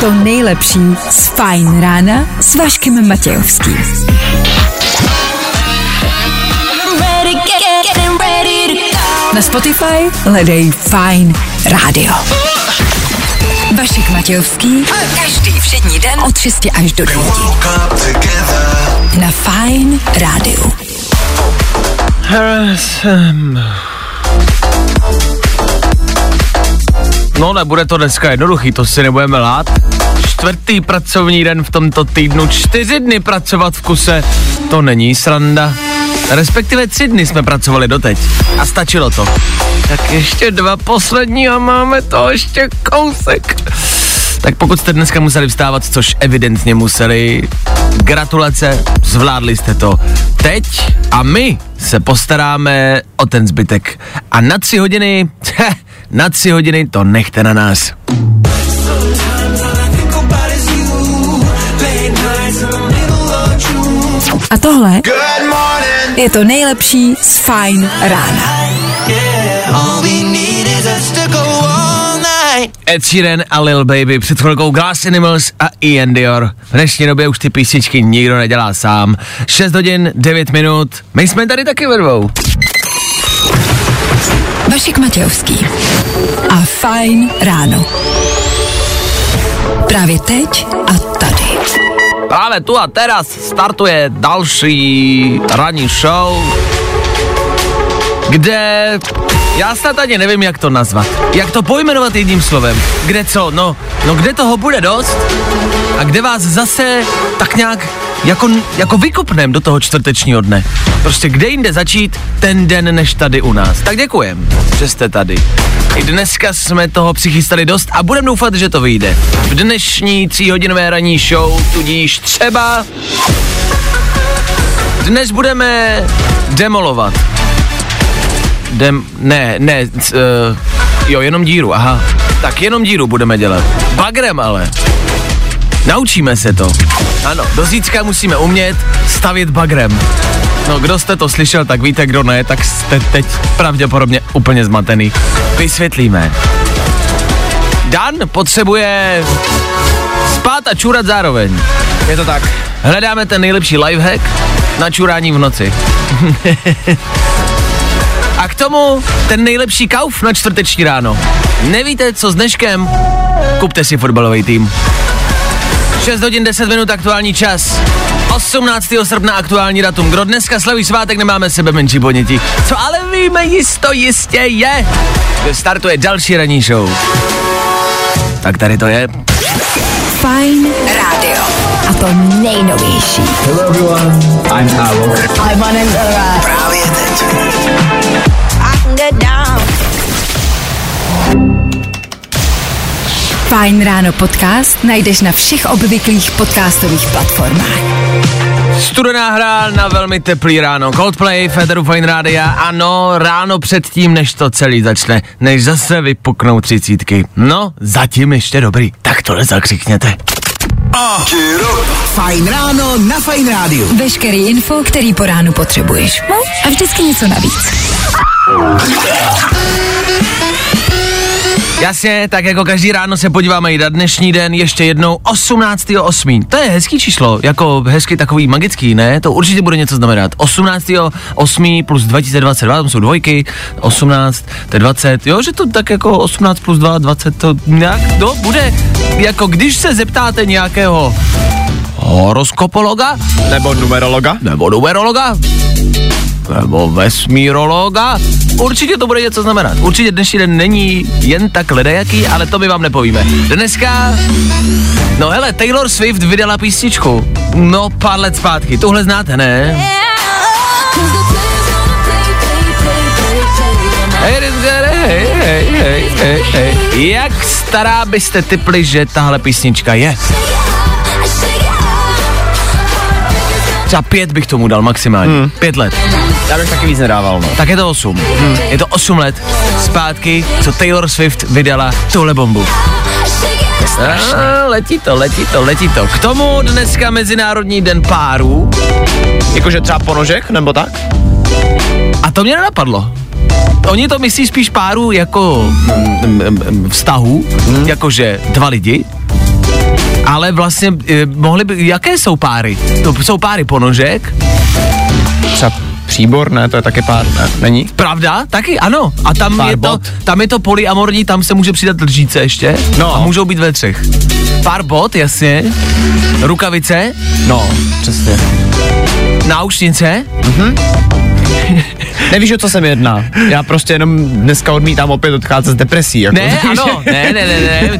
To nejlepší z Fajn rána s Vaškem Matějovským. Na Spotify hledej Fajn Rádio. Vašek Matějovský každý všední den od 6 až do 9 na Fajn Rádiu. No, nebude to dneska jednoduchý, to si nebudeme lát. 4. pracovní den v tomto týdnu, 4 dny pracovat v kuse, to není sranda. Respektive 3 dny jsme pracovali doteď a stačilo to. Tak ještě 2 poslední a máme to ještě kousek. Tak pokud jste dneska museli vstávat, což evidentně museli, gratulace, zvládli jste to teď a my se postaráme o ten zbytek. A na 3 hodiny, na 3 hodiny to nechte na nás. A tohle je to nejlepší z Fajn rána. Ed Sheeran a Lil Baby, před chvilkou Glass Animals a Ian Dior. V dnešní době už ty písničky nikdo nedělá sám. 6 hodin, 9 minut, my jsme tady taky ve dvou. Vašek Matějovský a Fajn ráno. Právě teď a tady. Právě tu a teraz startuje další ranní show, kde já snad ani nevím, jak to nazvat. Jak to pojmenovat jedním slovem. Kde co? No kde toho bude dost a kde vás zase tak nějak jako vykopnem do toho čtvrtečního dne. Prostě kde jinde začít ten den, než tady u nás. Tak děkujem, že jste tady. I dneska jsme toho přichystali dost a budem doufat, že to vyjde. V dnešní 3hodinové ranní show, tudíž třeba dnes budeme demolovat. Jenom díru, aha. Tak jenom díru budeme dělat. Bagrem ale. Naučíme se to. Ano, do zítřka musíme umět stavět bagrem. No, kdo jste to slyšel, tak víte, kdo ne, tak jste teď pravděpodobně úplně zmatený. Vysvětlíme. Dan potřebuje spát a čurat zároveň. Je to tak. Hledáme ten nejlepší lifehack na čurání v noci. A k tomu ten nejlepší kauf na čtvrteční ráno. Nevíte, co s dneškem? Kupte si fotbalový tým. 6 hodin 10 minut aktuální čas. 18. srpna aktuální datum. Kdo dneska slaví svátek, nemáme sebe menší podnětí. Co ale víme jistě je, že startuje další ranní show. Tak tady to je. Fajn rádio. A to nejnovější. Hello everyone, I'm Pavel. I'm Anandara. Právě teď. Fajn ráno podcast najdeš na všech obvyklých podcastových platformách. Studená hra na velmi teplý ráno. Coldplay, Federu Fajn rádia. Ano, ráno předtím, než to celý začne. Než zase vypuknou 30. No, zatím ještě dobrý. Tak tohle zakřikněte. Fajn ráno na Fajn rádiu. Veškerý info, který po ránu potřebuješ. No? A vždycky něco navíc. Jasně, tak jako každý ráno se podíváme i na dnešní den ještě jednou, 18.8. To je hezký číslo, jako hezky takový magický, ne? To určitě bude něco znamenat. 18.8. plus 2022, tam jsou dvojky, 18, to je 20, jo, že to tak jako 18 plus 2, 20, to nějak, no, bude, jako když se zeptáte nějakého horoskopologa, nebo numerologa, nebo vesmírologa. Určitě to bude něco znamenat. Určitě dnešní den není jen tak ledajaký, ale to my vám nepovíme. Dneska, no hele, Taylor Swift vydala písničku. No, pár let zpátky. Tohle znáte, ne? Jak stará byste tipli, že tahle písnička je? Třeba 5 bych tomu dal maximálně. 5 let. Já bych taky víc nedával, no. Tak je to 8. Je to 8 let zpátky, co Taylor Swift vydala tuhle bombu. Letí to. K tomu dneska Mezinárodní den párů. Jakože třeba ponožek, nebo tak? A to mě nenapadlo. Oni to myslí spíš párů jako vztahu, jakože dva lidi. Ale vlastně mohli by, jaké jsou páry? To jsou páry ponožek. Třeba příbor, ne? To je taky pár, ne? Není? Pravda? Taky, ano. A tam je to polyamorní, tam se může přidat lžíce ještě. No. A můžou být ve 3. Pár bot, jasně. Rukavice. No, přesně. Náušnice. Nevíš, o co se mi jedná. Já prostě jenom dneska odmítám opět odcházet z depresí. Jako. Ne,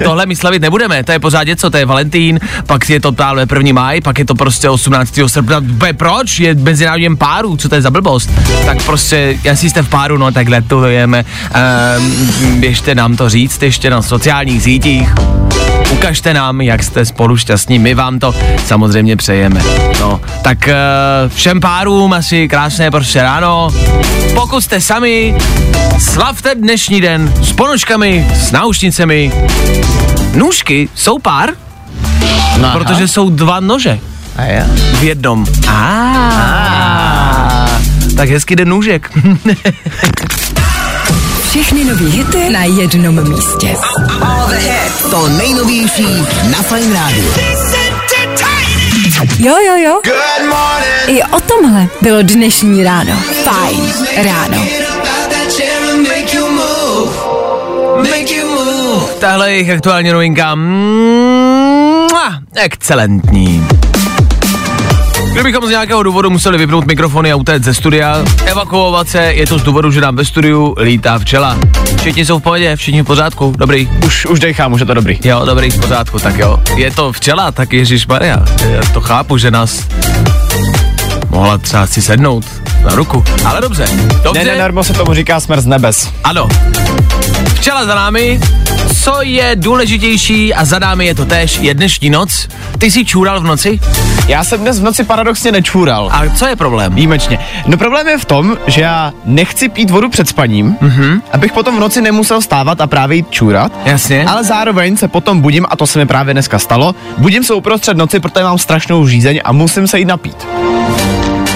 tohle my slavit nebudeme. To je pořád něco, to je Valentín, pak je to právě 1. máj, pak je to prostě 18. srpna. Proč? Je mezinárodním páru, co to je za blbost? Tak prostě, jestli jste v páru, no tak letujeme. Běžte nám to říct, ještě na sociálních sítích. Ukažte nám, jak jste spolu šťastní, my vám to samozřejmě přejeme. No, tak všem párům asi krásné prostě ráno. Pokud jste sami, slavte dnešní den s ponožkami, s náušnicemi. Nůžky jsou pár, no, protože jsou dva nože v jednom. Tak hezký den nůžek. Všechny nový hity na jednom místě. All the hits. To nejnovější na Fajn Rádiu. Jo. Good morning. I o tomhle bylo dnešní ráno. Fajn ráno. Tahle jejich aktuální novinka. Excelentní. Kdybychom z nějakého důvodu museli vypnout mikrofony a utéct ze studia, evakuovat se, je to z důvodu, že nám ve studiu lítá včela. Všichni jsou v pohodě, všichni v pořádku, dobrý. Už dejchám, už je to dobrý. Jo, dobrý, v pořádku, tak jo. Je to včela, tak ježišmarja, já to chápu, že nás mohla třeba si sednout na ruku, ale dobře. Nenormo se tomu říká smrt z nebes. Ano. Včela za námi, co je důležitější a za námi je to též, je dnešní noc. Ty jsi čůral v noci? Já jsem dnes v noci paradoxně nečůral. A co je problém? Výjimečně. No problém je v tom, že já nechci pít vodu před spaním, abych potom v noci nemusel stávat a právě jít čůrat. Jasně. Ale zároveň se potom budím, a to se mi právě dneska stalo, budím se uprostřed noci, protože mám strašnou žízeň a musím se jít napít.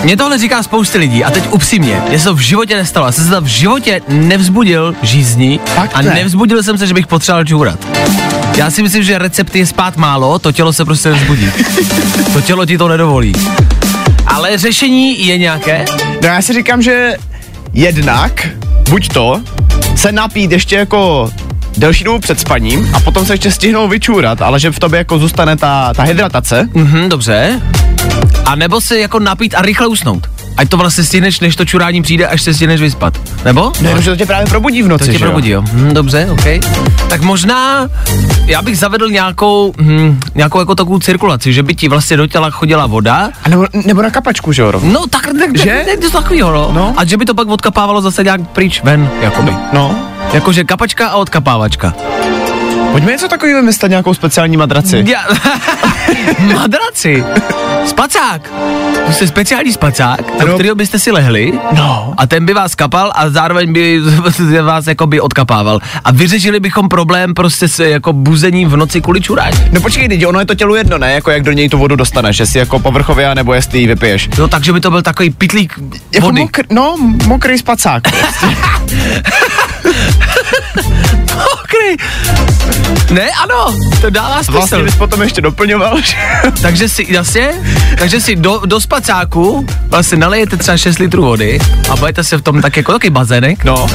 Mně tohle říká spousty lidí a teď upřímně, já se to v životě nestalo, já jsem se v životě nevzbudil žízní a nevzbudil jsem se, že bych potřeboval čůrat. Já si myslím, že recept je spát málo, to tělo se prostě nevzbudí. To tělo ti to nedovolí. Ale řešení je nějaké? No já si říkám, že jednak, buď to, se napít ještě jako delší dobu před spaním a potom se ještě stihnou vyčůrat, ale že v tobě jako zůstane ta hydratace. Dobře. A nebo se jako napít a rychle usnout. Ať to vlastně stihneš, než to čurání přijde, až se stihneš vyspat. Nebo? Ne, že to tě právě probudí v noci, to tě probudí, jo. Dobře, okej. Tak možná já bych zavedl nějakou jako takovou cirkulaci, že by ti vlastně do těla chodila voda. A nebo na kapačku, že jo? No tak že? To takovýho, no. A že by to pak odkapávalo zase nějak pryč ven, jakoby. No. Jakože kapačka a odkapávačka. Pojďme něco takového myslet, nějakou speciální madraci. Madraci? Spacák. To je speciální spacák, do kterého byste si lehli a ten by vás kapal a zároveň by vás jakoby odkapával. A vyřešili bychom problém prostě s jako buzením v noci kvůli čurání. No počkej, teď ono je to tělu jedno, ne? Jako jak do něj tu vodu dostaneš, jestli jako povrchově, nebo jestli ji vypiješ. No takže by to byl takový pitlík jako vody. Mokrý spacák. Prostě. Mokrý. Ne, ano, to dává smysl. Vlastně bys potom ještě doplňoval. Takže si, jasně, do spacáku vlastně nalejete třeba 6 litrů vody a budete se v tom tak jako takový bazének. No.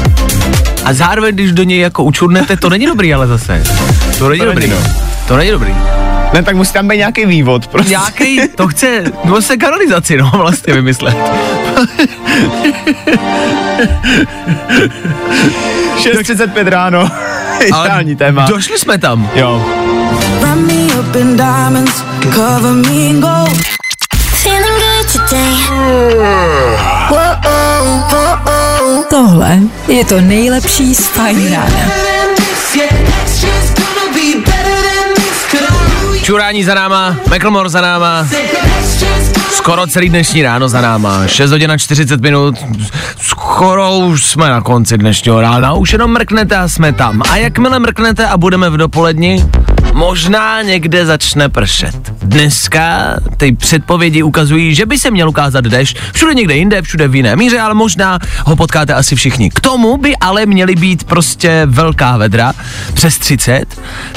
A zároveň, když do něj jako učurnete, to není dobrý, ale zase. To není dobrý. Ne, tak musí tam být nějaký vývod, prostě. To chce, se kanalizaci, vlastně vymyslet. 6:35 ráno. Ale došli jsme tam. Jo. Tohle je to nejlepší z Fajn rána. Čurání za náma, Macklemore za náma, skoro celý dnešní ráno za náma, 6 hodin a 40 minut, skoro už jsme na konci dnešního rána, už jenom mrknete a jsme tam. A jakmile mrknete a budeme v dopoledni, možná někde začne pršet. Dneska ty předpovědi ukazují, že by se měl ukázat déšť všude někde jinde, všude v jiné míře, ale možná ho potkáte asi všichni. K tomu by ale měly být prostě velká vedra, přes 30,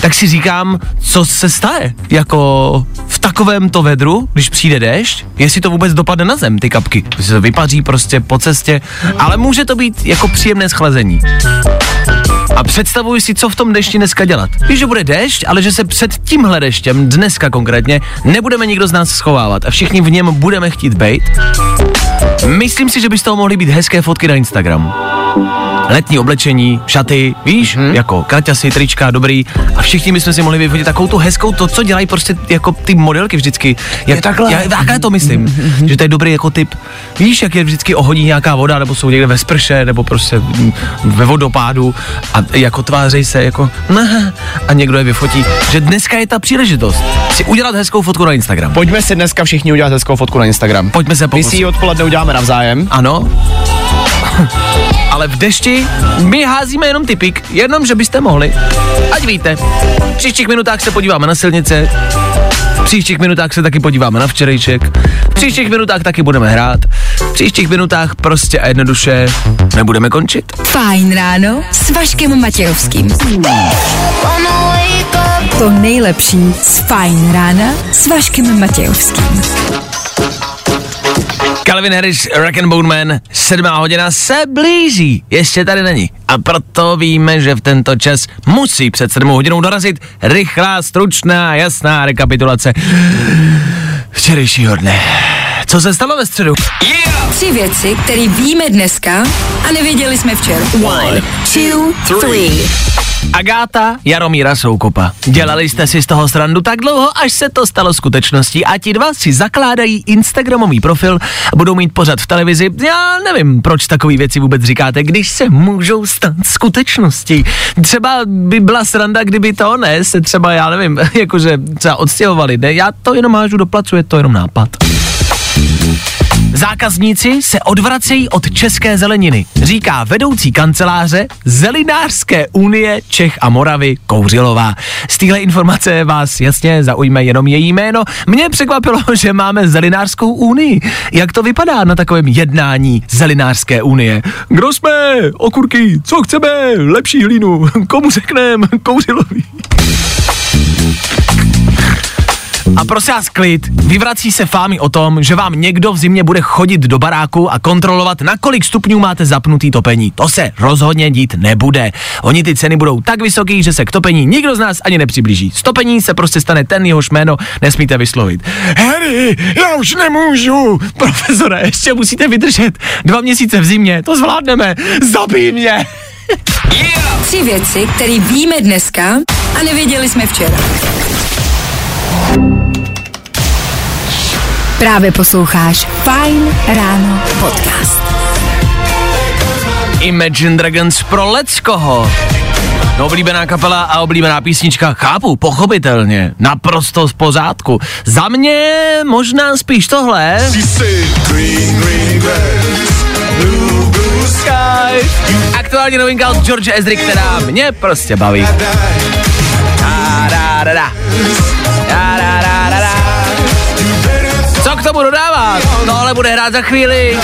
tak si říkám, co se stane jako v takovémto vedru, když přijde déšť, jestli to vůbec dopadne na zem, ty kapky. Jestli to vypaří prostě po cestě, ale může to být jako příjemné schlazení. A představuji si, co v tom dešti dneska dělat. Víš, že bude déšť, ale že se před tímhle deštěm, dneska konkrétně, nebudeme nikdo z nás schovávat a všichni v něm budeme chtít bejt. Myslím si, že by z toho mohly být hezké fotky na Instagram. Letní oblečení, šaty, víš, jako kraťasy, trička, dobrý. A všichni bychom si mohli vyfotit takovou tu hezkou, to, co dělají prostě jako ty modelky vždycky. Jak takhle? Já takhle to myslím, že to je dobrý jako tip. Víš, jak je vždycky ohodí nějaká voda, nebo jsou někde ve sprše, nebo prostě ve vodopádu a jako tvářejí se jako a někdo je vyfotí. Že dneska je ta příležitost si udělat hezkou fotku na Instagram. Pojďme si dneska všichni udělat hezkou fotku na Instagram. Pojďme se pokusit. My si ji odpoledne uděláme navzájem. Ano. Ale v dešti my házíme jenom tipík, jenom, že byste mohli. Ať víte, v příštích minutách se podíváme na silnice, v příštích minutách se taky podíváme na včerejček, v příštích minutách taky budeme hrát, v příštích minutách prostě a jednoduše nebudeme končit. Fajn ráno s Vaškem Matějovským. To nejlepší z Fajn rána s Vaškem Matějovským. Calvin Harris, Rock and Bone Man, 7:00 se blíží, ještě tady není. A proto víme, že v tento čas musí před 7:00 dorazit rychlá, stručná, jasná rekapitulace včerejšího dne. Co se stalo ve středu? Yeah! 3 věci, které víme dneska a nevěděli jsme včera. 1, 2, 3. Agáta Jaromíra Soukupa. Dělali jste si z toho srandu tak dlouho, až se to stalo skutečností a ti dva si zakládají instagramový profil, budou mít pořad v televizi. Já nevím, proč takové věci vůbec říkáte, když se můžou stát skutečností. Třeba by byla sranda, kdyby to ne, se třeba, já nevím, jakože třeba odstěhovali, ne? Já to jenom hážu do placu, je to jenom nápad. Zákazníci se odvracejí od české zeleniny, říká vedoucí kanceláře Zelinářské unie Čech a Moravy Kouřilová. Z téhle informace vás jasně zaujme jenom její jméno. Mě překvapilo, že máme Zelinářskou unii. Jak to vypadá na takovém jednání Zelinářské unie? Kdo jsme? Okurky, co chceme? Lepší hlínu, komu řekneme? Kouřilový. A prosím vás klid, vyvrací se fámy o tom, že vám někdo v zimě bude chodit do baráku a kontrolovat, na kolik stupňů máte zapnutý topení. To se rozhodně dít nebude. Oni ty ceny budou tak vysoký, že se k topení nikdo z nás ani nepřiblíží. Z topení se prostě stane ten, jehož jméno nesmíte vyslovit. Harry, já už nemůžu. Profesore, ještě musíte vydržet 2 měsíce v zimě, to zvládneme. Zabij mě. Yeah. 3 věci, které víme dneska a nevěděli jsme včera. Právě posloucháš Fajn ráno podcast. Imagine Dragons pro leckoho. Oblíbená kapela a oblíbená písnička, chápu, pochopitelně, naprosto v pořádku. Za mě možná spíš tohle. Aktuální novinka od George Ezry, která mě prostě baví. Co k tomu dodávat? Tohle bude hrát za chvíli.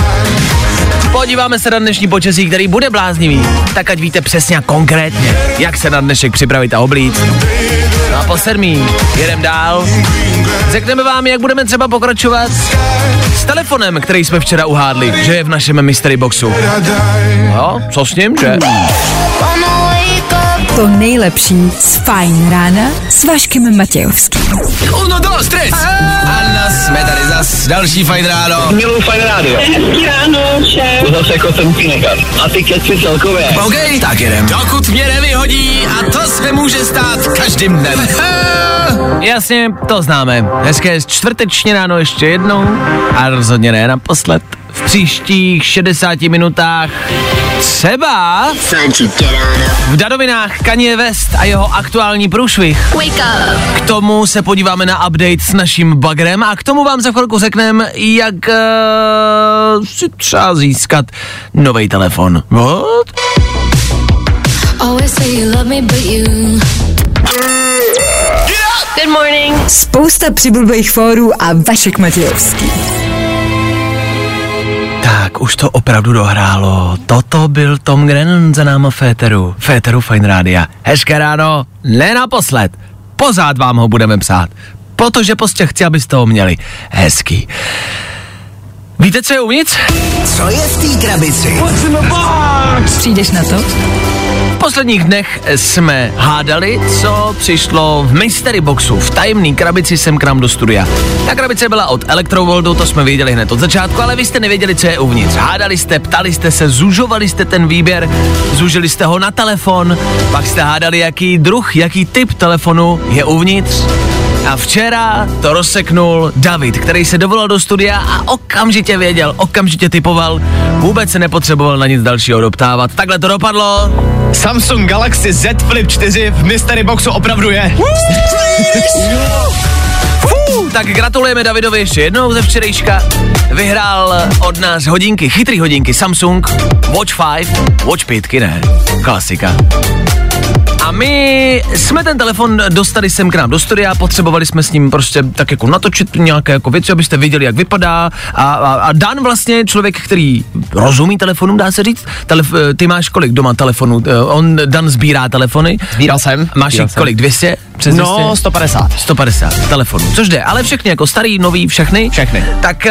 Podíváme se na dnešní počasí, který bude bláznivý. Tak ať víte přesně a konkrétně, jak se na dnešek připravit a oblíct. No a po 7. jedeme dál. Řekneme vám, jak budeme třeba pokračovat s telefonem, který jsme včera uhádli, že je v našem mystery boxu. No, co s ním, že? To nejlepší z Fajn rána s Vaškem Matějovským. Uno, dos, tres. Anna, jsme tady zas. Další Fajn ráno. Milou Fajn rádio. Hezký ráno, šéf. Zase jako jsem Kinekar. A ty keci celkově. OK, tak jedem. Dokud mě nevyhodí a to se může stát každým dnem. Jasně, to známe. Hezké čtvrteční ráno ještě jednou a rozhodně ne naposled. V příštích 60 minutách třeba v dadovinách Kanye West a jeho aktuální průšvih. K tomu se podíváme na update s naším bagrem a k tomu vám za chvilku řekneme, jak si třeba získat nový telefon. What? Good morning. Spousta přibulbých fórů a Vašek Matějovský. Tak, už to opravdu dohrálo. Toto byl Tom Grennan za náma Féteru Fajn Rádia. Hezké ráno, ne naposled. Pozád vám ho budeme psát, protože prostě chci, abyste ho měli hezký. Víte, co je uvnitř? Co je v té krabici? Přijdeš na to? V posledních dnech jsme hádali, co přišlo v mystery boxu, v tajemný krabici sem k nám do studia. Ta krabice byla od Electroworldu, to jsme věděli hned od začátku, ale vy jste nevěděli, co je uvnitř. Hádali jste, ptali jste se, zužovali jste ten výběr, zužili jste ho na telefon, pak jste hádali, jaký druh, jaký typ telefonu je uvnitř. A včera to rozseknul David, který se dovolal do studia a okamžitě věděl, okamžitě typoval. Vůbec se nepotřeboval na nic dalšího doptávat. Takhle to dopadlo. Samsung Galaxy Z Flip 4 v mystery boxu opravdu je. Tak gratulujeme Davidovi ještě jednou ze včerejška. Vyhrál od nás hodinky, chytrý hodinky Samsung, Watch 5, Watch 5, ne, klasika. A my jsme ten telefon dostali sem k nám do studia, potřebovali jsme s ním prostě tak jako natočit nějaké jako věci, abyste viděli, jak vypadá. A Dan vlastně, člověk, který rozumí telefonům, dá se říct, ty máš kolik doma telefonů? Dan sbírá telefony. Sbíral jsem. Kolik? 200? Přes 200? No, 150. 150 telefonů, což jde, ale všechny jako starý, nový, všechny. Všechny. Tak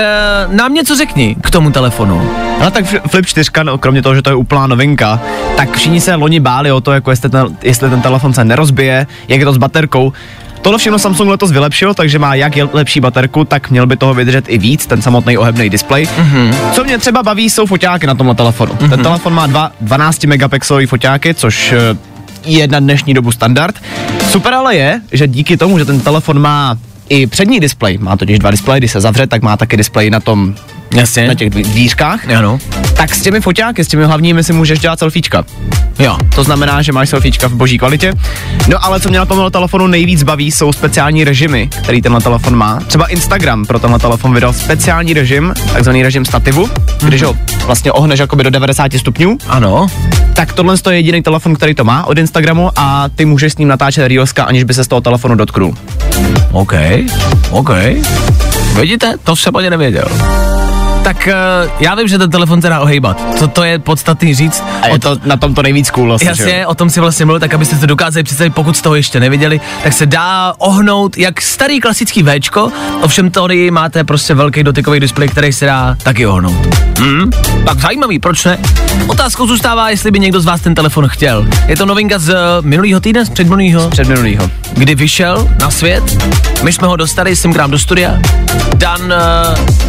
nám něco řekni k tomu telefonu. Ale tak Flip 4, no, kromě toho, že to je úplná novinka, tak všichni se loni báli o to, jako jestli ten telefon se nerozbije, jak je to s baterkou. Tohle všechno Samsung letos vylepšil, takže má jak lepší baterku, tak měl by toho vydržet i víc, ten samotný ohebný displej. Mm-hmm. Co mě třeba baví, jsou foťáky na tomhle telefonu. Mm-hmm. Ten telefon má dva 12-megapixelové foťáky, což je na dnešní dobu standard. Super ale je, že díky tomu, že ten telefon má i přední displej, má totiž dva displeje, když se zavře, tak má taky displej na tom, jasně, na těch dvířkách, ano. Tak s těmi foťáky, s těmi hlavními si můžeš dělat selfiečka. Jo. To znamená, že máš selfiečka v boží kvalitě. No ale co mě na tomhle telefonu nejvíc baví, jsou speciální režimy, který tenhle telefon má. Třeba Instagram pro tenhle telefon vydal speciální režim, takzvaný režim stativu, když ho vlastně ohneš jakoby do 90 stupňů. Ano. Tak tohle je jediný telefon, který to má od Instagramu a ty můžeš s ním natáčet reelska, aniž by se z toho telefonu dotknul. OK. Vidíte, to jsem ani nevěděl. Tak já vím, že ten telefon se dá ohejbat. To je podstatný říct. A je to na tom to nejvíc cool. Vlastně, jasně, že? O tom si vlastně mluvil, tak abyste se dokázali představit, pokud jste ho ještě neviděli, tak se dá ohnout jak starý klasický Včko, ovšem tady máte prostě velký dotykový displej, který se dá taky ohnout. Tak zajímavý, proč ne? Otázkou zůstává, jestli by někdo z vás ten telefon chtěl. Je to novinka z minulého týdne, z předminulého, kdy vyšel na svět. My jsme ho dostali sem k nám do studia. Dan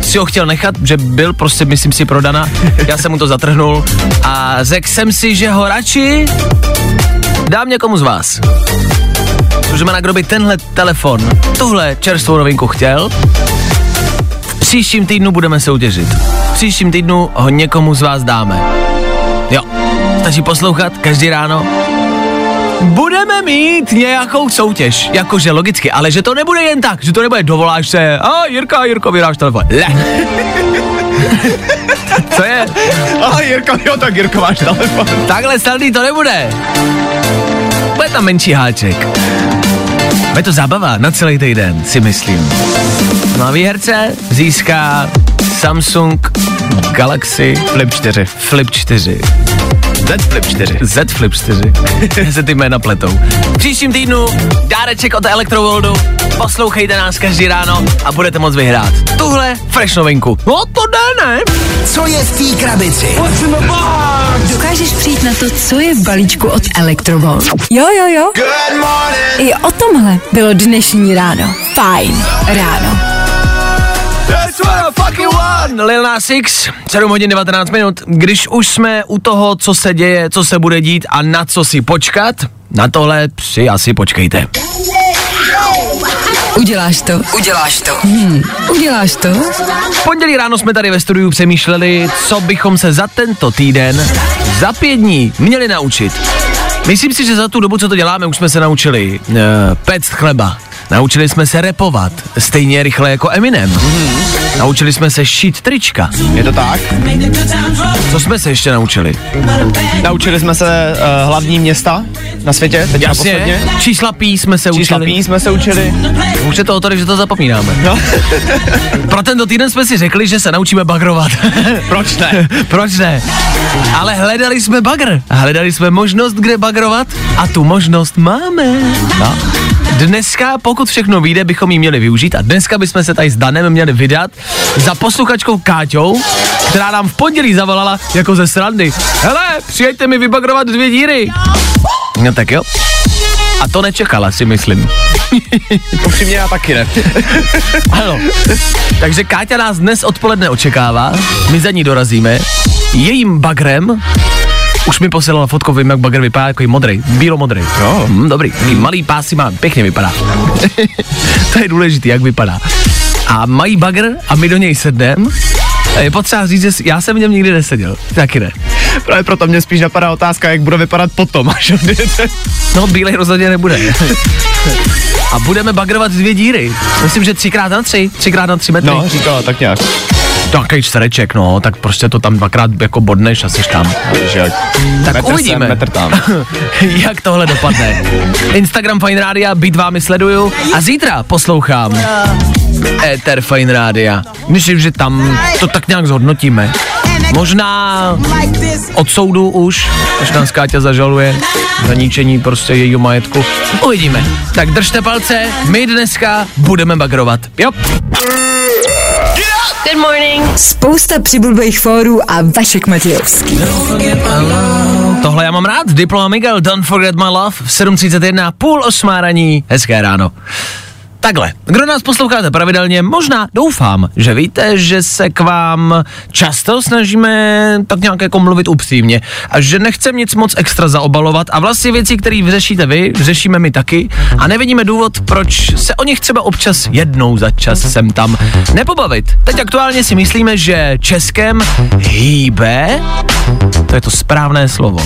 si ho chtěl nechat, že byl prostě, myslím si, pro Dana. Já jsem mu to zatrhnul a řekl jsem si, že ho radši dám někomu z vás. Což znamená, kdo by tenhle telefon, tuhle čerstvou novinku chtěl, v příštím týdnu budeme soutěžit. V příštím týdnu ho někomu z vás dáme. Jo, stačí poslouchat každý ráno. Budeme mít nějakou soutěž, jakože logicky, ale že to nebude jen tak, že to nebude dovoláš se, Jirko, vyráš telefon. Ne. Co je? Jirko, máš telefon. Takhle snadný to nebude. Bude tam menší háček. Bude to zábava na celý týden, si myslím. No a výherce získá Samsung Galaxy Flip 4. Z Flip 4. Se ty jména pletou. V příštím týdnu dáreček od Electroworldu. Poslouchejte nás každý ráno a budete moct vyhrát tuhle fresh novinku. No to jde, ne? Co je v té krabici? Dokážeš přijít na to, co je v balíčku od Electroworld. Jo. Good morning. I o tomhle bylo dnešní ráno. Fajn ráno. That's what I fucking want. Lil Nas X, 7 hodin 19 minut. Když už jsme u toho, co se děje, co se bude dít a na co si počkat, na tohle si asi počkejte. Uděláš to. V pondělí ráno jsme tady ve studiu přemýšleli, co bychom se za tento týden, za 5 dní, měli naučit. Myslím si, že za tu dobu, co to děláme, už jsme se naučili péct chleba. Naučili jsme se repovat stejně rychle jako Eminem. Naučili jsme se šít trička. Je to tak? Co jsme se ještě naučili? Naučili jsme se hlavní města na světě, teď jasně, naposledně. Čísla pí jsme se učili. Už je to o to, že to zapomínáme. No. Pro tento týden jsme si řekli, že se naučíme bagrovat. Proč ne? Proč ne? Ale hledali jsme bagr. Hledali jsme možnost, kde bagrovat, a tu možnost máme. No. Dneska, pokud všechno vyjde, bychom ji měli využít a dneska bychom se tady s Danem měli vydat za posluchačkou Káťou, která nám v pondělí zavolala jako ze srandy. Hele, přijďte mi vybagrovat 2 díry. No tak jo. A to nečekala, si myslím. Upřímně já taky ne. Ano. Takže Káťa nás dnes odpoledne očekává, my za ní dorazíme, jejím bagrem. Už mi posílala fotku, vím, jak bagr vypadá, takový modrý, bílo-modrý. No. Dobrý, taký malý pásy má, pěkně vypadá. To je důležitý, jak vypadá. A mají bagr a my do něj sedneme. Je potřeba říct, že já jsem v něm nikdy neseděl, taky ne. Právě proto mě spíš napadá otázka, jak bude vypadat potom, až odjete. No, bílej rozhodně nebude. A budeme bagrovat 2 díry. Myslím, že 3x3 metry. No, říkala, tak nějak. Taký čtvereček, no, tak prostě to tam 2x jako bodneš a jsi tam. Tak uvidíme, metr tam. Jak tohle dopadne. Instagram Fajn Rádia, být vámi sleduju a zítra poslouchám Éter Fajn Rádia. Myslím, že tam to tak nějak zhodnotíme. Možná od soudu už, až nás Káťa zažaluje za ničení prostě jejího majetku. Uvidíme. Tak držte palce, my dneska budeme bagrovat. Jo. Good morning. Spousta přibulbých fórů a Vašek Matějovský. Tohle já mám rád. Diplo a Miguel, Don't Forget My Love, 7:31, 7:31, 7:08 raní, hezké ráno. Takhle, kdo nás posloucháte pravidelně, možná doufám, že víte, že se k vám často snažíme tak nějak jako mluvit upřímně a že nechcem nic moc extra zaobalovat a vlastně věci, které řešíte vy, řešíme my taky a nevidíme důvod, proč se o nich třeba občas jednou za čas sem tam nepobavit. Teď aktuálně si myslíme, že Českem hýbe, to je to správné slovo,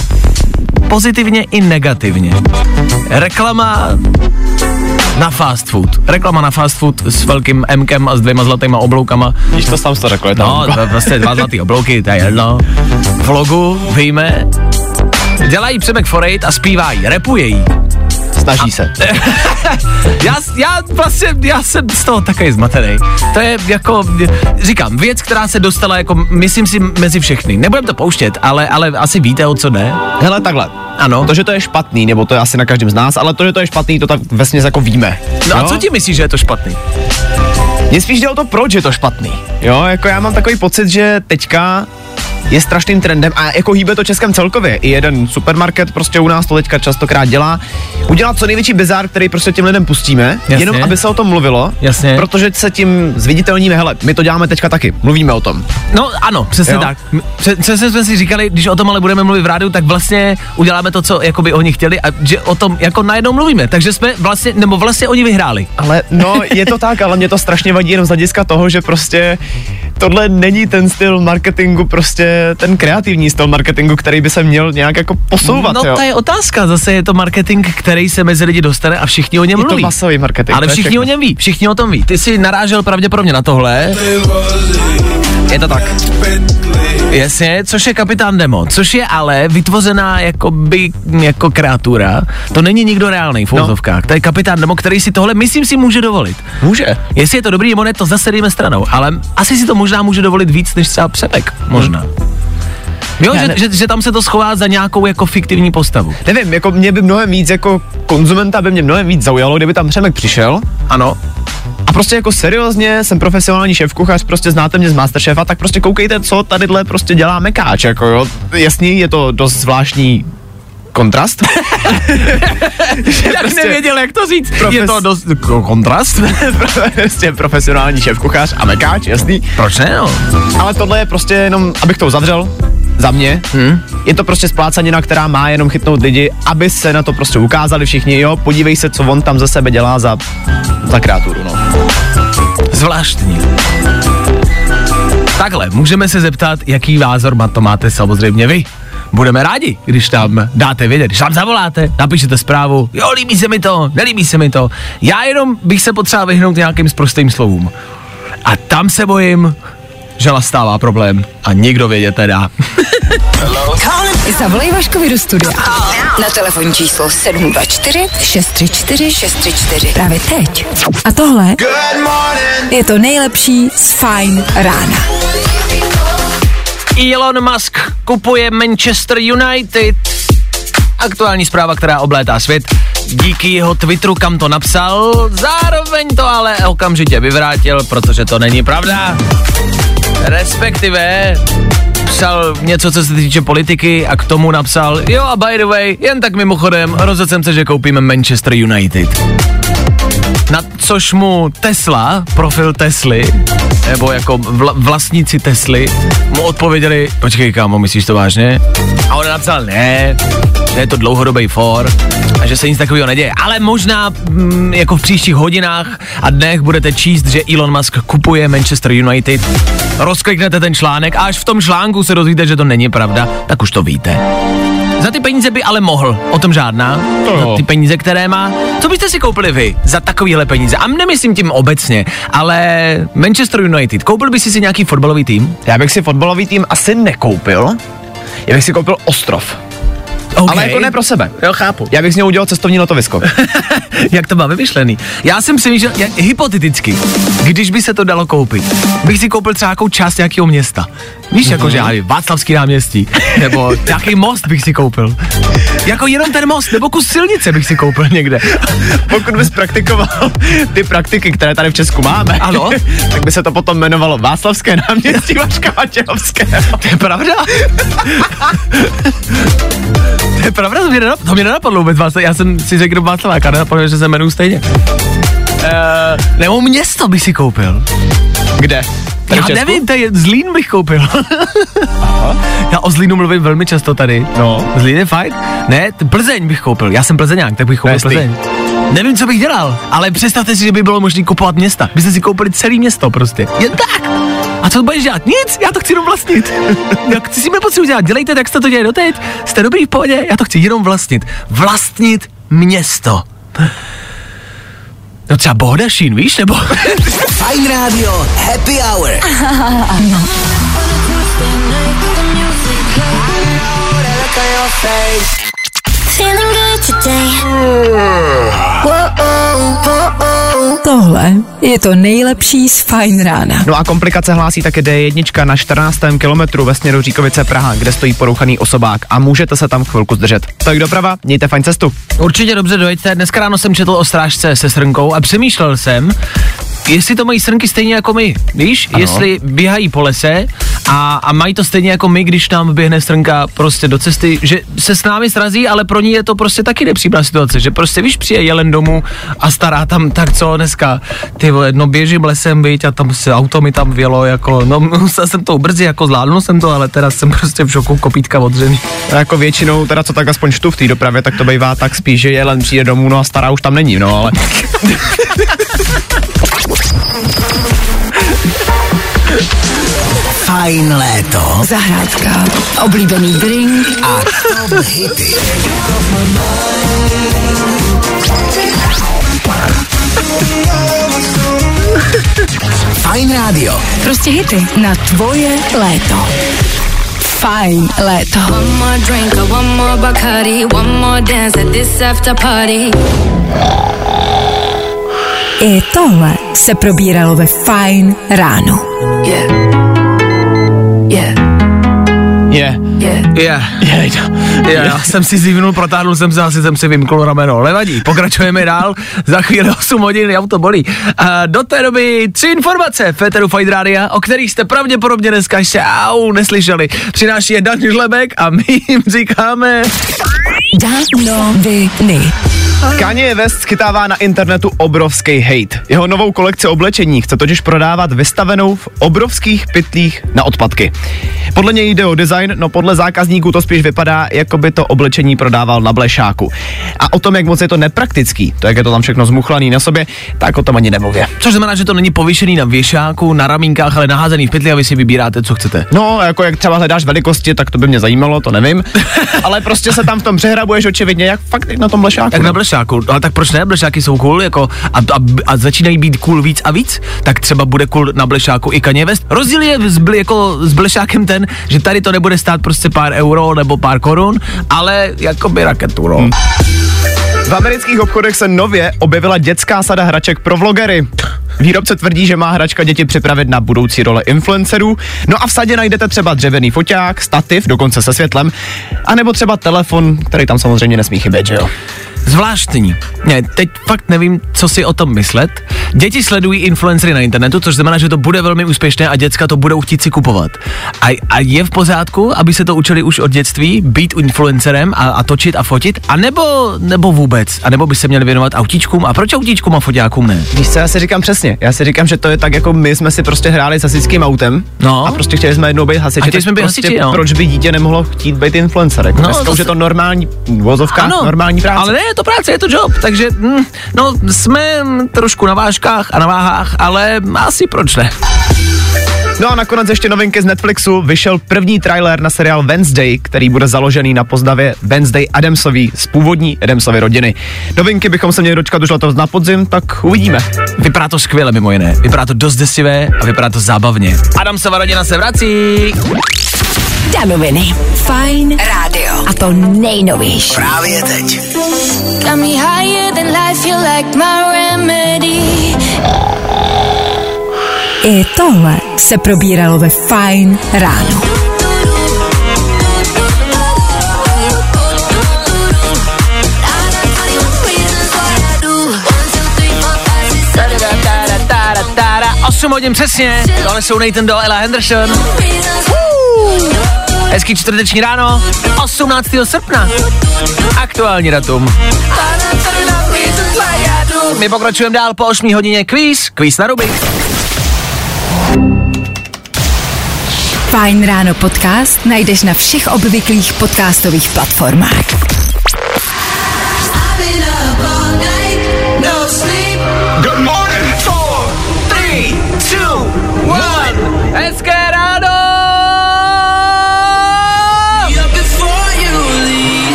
pozitivně i negativně. Reklama na fast food s velkým M-kem a s 2 zlatýma obloukama. Víš, to sám jsi to řekl, je tam. No, prostě 2 zlatý oblouky, to je jedno. Vlogu, víme, dělají Přemek Forejt a zpívají, rapují. Snaží se. já jsem z toho takový zmatený. To je jako, říkám, věc, která se dostala jako, myslím si, mezi všechny. Nebudem to pouštět, ale asi víte, o co jde. Hele, takhle. Ano. To, že to je špatný, nebo to je asi na každém z nás, ale to, že to je špatný, to tak vesměs jako víme. No jo? A co ti myslíš, že je to špatný? Mně spíš jde o to, proč je to špatný. Jo, jako já mám takový pocit, že teďka je strašným trendem a jako hýbe to Českem celkově. I jeden supermarket prostě u nás to teďka častokrát dělá. Udělat co největší bizár, který prostě těm lidem pustíme, jasně, jenom aby se o tom mluvilo, jasně, protože se tím zviditelníme, hele, my to děláme teďka taky, mluvíme o tom. No ano, přesně jo? Tak. Přesně jsme si říkali, když o tom ale budeme mluvit v rádiu, tak vlastně uděláme to, co jakoby oni chtěli a že o tom jako najednou mluvíme, takže jsme vlastně, nebo vlastně oni vyhráli. Ale no, je to tak, ale mě to strašně vadí jenom z hlediska toho, že prostě tohle není ten styl marketingu, prostě ten kreativní styl marketingu, který by se měl nějak jako posouvat. No, to je otázka, zase je to marketing, který se mezi lidi dostane a všichni o něm mluví. Je to masový marketing. Ale všichni o něm ví, všichni o tom ví. Ty jsi narážel pravděpodobně na tohle. Je to tak. Jasně, což je Kapitán Demo, což je ale vytvořená jako kreatura. To není nikdo reálnej v úzovkách. No. To je Kapitán Demo, který si tohle, myslím si, může dovolit. Může. Jestli je to dobrý, nebo ne, to zase dejme stranou. Ale asi si to možná může dovolit víc, než třeba Přepek. Možná. Jo, že tam se to schová za nějakou jako fiktivní postavu. Nevím, jako mě by mnohem víc, jako konzumenta by mě mnohem víc zaujalo, kdyby tam Přemek přišel. Ano. A prostě jako seriózně, jsem profesionální šéfkuchař, prostě znáte mě z MasterChefa, tak prostě koukejte, co tadyhle prostě dělá Mekáč, jako jo. Jasný, je to dost zvláštní kontrast. Já prostě nevěděl, jak to říct. Je to dost kontrast. Prostě profesionální šéfkuchař a Mekáč, jasný. Proč ne, no? Ale tohle je prostě jenom, abych to uzavřel. za mě. Je to prostě splácanina, která má jenom chytnout lidi, aby se na to prostě ukázali všichni, jo, podívej se, co on tam ze sebe dělá za kreaturu, no. Zvláštní. Takhle, můžeme se zeptat, jaký názor na to máte samozřejmě vy. Budeme rádi, když tam dáte vědět, když tam zavoláte, napíšete zprávu, jo, líbí se mi to, nelíbí se mi to. Já jenom bych se potřeba vyhnout nějakým sprostým slovům. A tam se bojím, že nastává problém a nikdo vědět nedá. Zavolej Vaškovi do studia na telefonní číslo 724 634 634 právě teď. A tohle je to nejlepší z Fajn rána. Elon Musk kupuje Manchester United. Aktuální zpráva, která oblétá svět. Díky jeho Twitteru, kam to napsal, zároveň to ale okamžitě vyvrátil, protože to není pravda. Respektive psal něco, co se týče politiky a k tomu napsal, jo a by the way, jen tak mimochodem, rozhodl jsem se, že koupíme Manchester United. Na což mu Tesla, profil Tesly, nebo jako vlastníci Tesly, mu odpověděli, počkej kámo, myslíš to vážně? A on napsal, ne, že je to dlouhodobý for a že se nic takového neděje. Ale možná jako v příštích hodinách a dnech budete číst, že Elon Musk kupuje Manchester United, rozkliknete ten článek a až v tom článku se dozvíte, že to není pravda, tak už to víte. Za ty peníze by ale mohl, o tom žádná, za ty peníze, které má. Co byste si koupili vy za takovýhle peníze? A nemyslím tím obecně, ale Manchester United, koupil by si nějaký fotbalový tým? Já bych si fotbalový tým asi nekoupil, já bych si koupil ostrov. Okay. Ale jako ne pro sebe. Jo, chápu. Já bych z něj udělal cestovní lotovisko. Jak to má vymyšlený? Já jsem si myslel, hypoteticky, když by se to dalo koupit, bych si koupil třeba nějakou část nějakého města. Víš, jako že Václavské náměstí, nebo nějaký most bych si koupil. Jako jenom ten most, nebo kus silnice bych si koupil někde. Pokud bys praktikoval ty praktiky, které tady v Česku máme, ano? Tak by se to potom jmenovalo Václavské náměstí Vaška Matějovského. To je pravda? To je pravda, to mě nenapadlo vůbec vás. Já jsem si řekl Václavák a nenapadlo, že se jmenuji stejně. Nebo město bych si koupil. Kde? Tady já nevím, to je Zlín bych koupil. Aha. Já o Zlínu mluvím velmi často tady. No. Zlín je fajn. Ne, Plzeň bych koupil. Já jsem Plzeňák, tak bych koupil Plzeň. Nevím, co bych dělal, ale představte si, že by bylo možné kupovat města. Byste si koupili celé město prostě. Jen tak. A co budeš dělat? Nic, já to chci jenom vlastnit. Jak si mě potřebuji dělat? Dělejte, tak jste to dělali doteď. Jste dobrý v pohodě? Já to chci jenom vlastnit. Vlastnit město. No třeba Bohdašín, víš, nebo... Fajn rádio, happy hour. No. Tohle je to nejlepší z Fajn rána. No a komplikace hlásí také D1 na 14. kilometru ve směru Říkovice Praha, kde stojí porouchaný osobák a můžete se tam chvilku zdržet. Tak doprava, mějte fajn cestu. Určitě dobře dojďte. Dneska ráno jsem četl o strážce se srnkou a přemýšlel jsem, jestli to mají srnky stejně jako my, víš? Ano. Jestli běhají po lese a mají to stejně jako my, když nám běhne srnka prostě do cesty, že se s námi srazí, ale pro ní je to prostě taky nepříjemná situace, že prostě víš, přijde jelen domů a stará tam, tak co dneska, ty vole, no běžím lesem, viď, a tam se auto mi tam vjelo, jako, no musel jsem to brzy, jako zvládnul jsem to, ale teda jsem prostě v šoku, kopítka od dřeví. Jako většinou, teda co tak aspoň čtu v té dopravě, tak to bývá tak spíš, že jelen přijde domů, no a stará už tam není, no ale... Fajn léto, zahrádka, oblíbený drink a top hity. Fajn rádio, prostě hity na tvoje léto. Fajn léto. One more drink, one more Bacardi, one more dance at this after party. I tohle se probíralo ve Fajn ráno. Yeah. Yeah. Yeah. Yeah. Yeah. Yeah. Já jsem si zívnul, protáhnul jsem se, asi jsem si vymknul rameno. Nevadí, pokračujeme dál. Za chvíli 8 hodin, já to bolí. A do té doby 3 informace Féteru Fajn rádia, o kterých jste pravděpodobně dneska ještě neslyšeli. Přináší je Dan Žlebek a my jim říkáme... Danoviny. Kanye West schytává na internetu obrovský hate. Jeho novou kolekci oblečení chce totiž prodávat vystavenou v obrovských pytlích na odpadky. Podle něj jde o design, no podle zákazníků to spíš vypadá, jako by to oblečení prodával na blešáku. A o tom, jak moc je to nepraktický, to jak je to tam všechno zmuchlaný na sobě, tak o tom ani nemluvě. Což znamená, že to není pověšený na věšáku, na ramínkách, ale naházený v pytli a vy si vybíráte, co chcete. No, jako jak třeba hledáš velikosti, tak to by mě zajímalo, to nevím. Ale prostě se tam v tom přehrabuješ očividně, jak fakt jak na tom blešáku. Jak na blešáku, ale tak proč ne? Blešáky jsou cool, jako a začínají být cool víc a víc, tak třeba bude cool na blešáku i Kanye West. Rozdíl je jako s blešákem ten, že tady to nebude stát prostě pár euro nebo pár korun, ale jakoby raketu, no. V amerických obchodech se nově objevila dětská sada hraček pro vlogery. Výrobce tvrdí, že má hračka děti připravit na budoucí role influencerů. No a v sadě najdete třeba dřevěný foťák, stativ, dokonce se světlem, anebo třeba telefon, který tam samozřejmě nesmí chybět, že jo? Zvláštní. Ne, teď fakt nevím, co si o tom myslet. Děti sledují influencery na internetu, což znamená, že to bude velmi úspěšné a děcka to budou chtít si kupovat. A je v pořádku, aby se to učili už od dětství, být influencerem a točit a fotit, anebo vůbec, anebo by se měli věnovat autíčkům a proč autíčkům a foťákům ne? Víš co, já si říkám přesně. Já si říkám, že to je tak, jako my jsme si prostě hráli s hasičským autem, no. A prostě chtěli jsme jednou být hasiči. A jsme prostě hasiči, no. Proč by dítě nemohlo chtít být influencer? Jako no, dneska už je to normální vozovka, ano, normální práce. Ale ne, je to práce, je to job, takže no, jsme trošku na vážkách a na váhách, ale asi proč ne. No a nakonec ještě novinky z Netflixu. Vyšel první trailer na seriál Wednesday, který bude založený na pozdavě Wednesday Addamsový z původní Addamsovy rodiny. Novinky bychom se měli dočkat už letos na podzim, tak uvidíme. Vypadá to skvěle mimo jiné, vypadá to dost děsivé a vypadá to zábavně. Addamsova rodina se vrací! Danoviny. Fajn rádio. A to nejnovější. Právě teď. Got me higher than life, you like my remedy. I tohle se probíralo ve Fajn ráno. Tara, 8 hodin přesně. Tohle jsou Nathan Doe, Ella Henderson. Hezký čtvrteční ráno, 18. srpna. Aktuální datum. My pokračujeme dál po 8 hodině kvíz na ruby. Fajn ráno podcast najdeš na všech obvyklých podcastových platformách. Good morning, 4, 3, 2, 1. Hezké ráno!